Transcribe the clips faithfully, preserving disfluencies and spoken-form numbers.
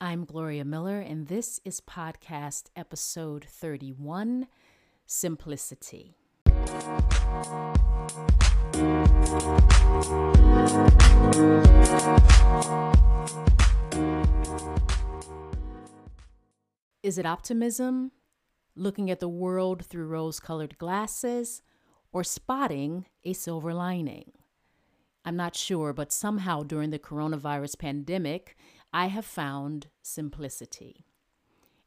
I'm Gloria Miller, and this is podcast episode thirty-one, Simplicity. Is it optimism, looking at the world through rose-colored glasses, or spotting a silver lining? I'm not sure, but somehow during the coronavirus pandemic, I have found simplicity.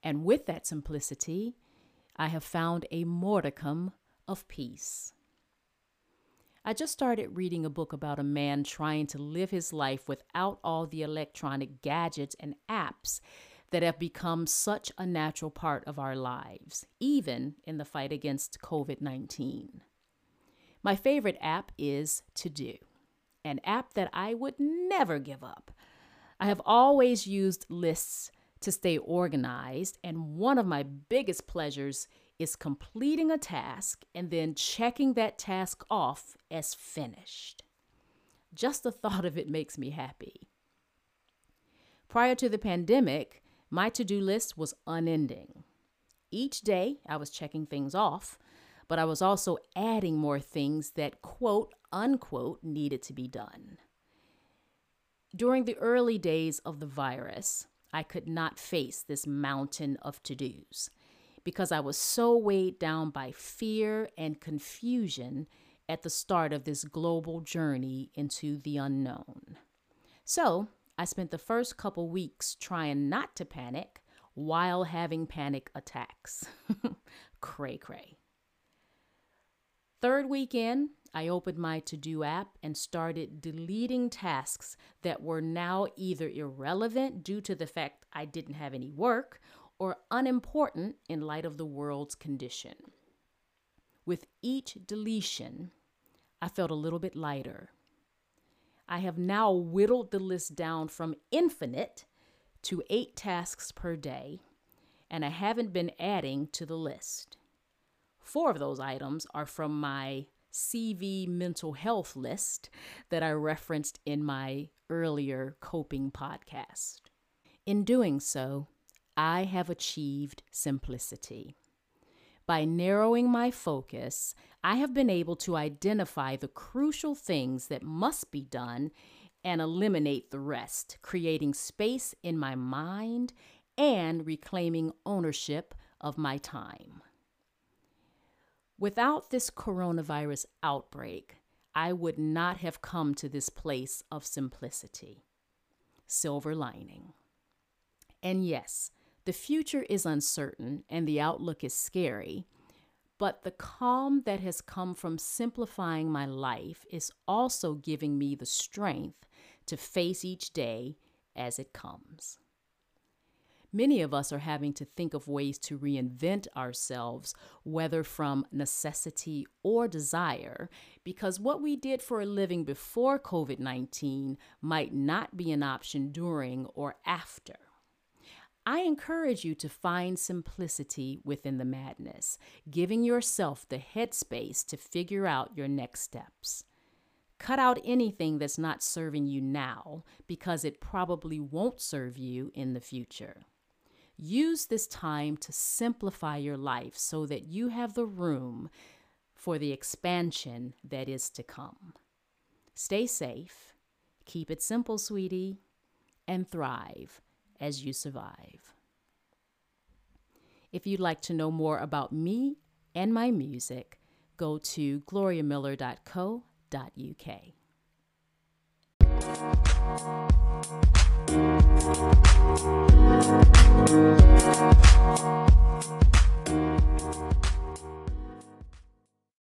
And with that simplicity, I have found a modicum of peace. I just started reading a book about a man trying to live his life without all the electronic gadgets and apps that have become such a natural part of our lives, even in the fight against covid nineteen. My favorite app is To Do, an app that I would never give up. I have always used lists to stay organized, and one of my biggest pleasures is completing a task and then checking that task off as finished. Just the thought of it makes me happy. Prior to the pandemic, my to-do list was unending. Each day, I was checking things off, but I was also adding more things that, quote, unquote, needed to be done. During the early days of the virus, I could not face this mountain of to-dos because I was so weighed down by fear and confusion at the start of this global journey into the unknown. So I spent the first couple weeks trying not to panic while having panic attacks. Cray, cray. Third weekend, I opened my to-do app and started deleting tasks that were now either irrelevant due to the fact I didn't have any work or unimportant in light of the world's condition. With each deletion, I felt a little bit lighter. I have now whittled the list down from infinite to eight tasks per day, and I haven't been adding to the list. Four of those items are from my C V mental health list that I referenced in my earlier coping podcast. In doing so, I have achieved simplicity. By narrowing my focus, I have been able to identify the crucial things that must be done and eliminate the rest, creating space in my mind and reclaiming ownership of my time. Without this coronavirus outbreak, I would not have come to this place of simplicity. Silver lining. And yes, the future is uncertain and the outlook is scary, but the calm that has come from simplifying my life is also giving me the strength to face each day as it comes. Many of us are having to think of ways to reinvent ourselves, whether from necessity or desire, because what we did for a living before covid nineteen might not be an option during or after. I encourage you to find simplicity within the madness, giving yourself the headspace to figure out your next steps. Cut out anything that's not serving you now, because it probably won't serve you in the future. Use this time to simplify your life so that you have the room for the expansion that is to come. Stay safe, keep it simple, sweetie, and thrive as you survive. If you'd like to know more about me and my music, go to gloria miller dot co dot u k.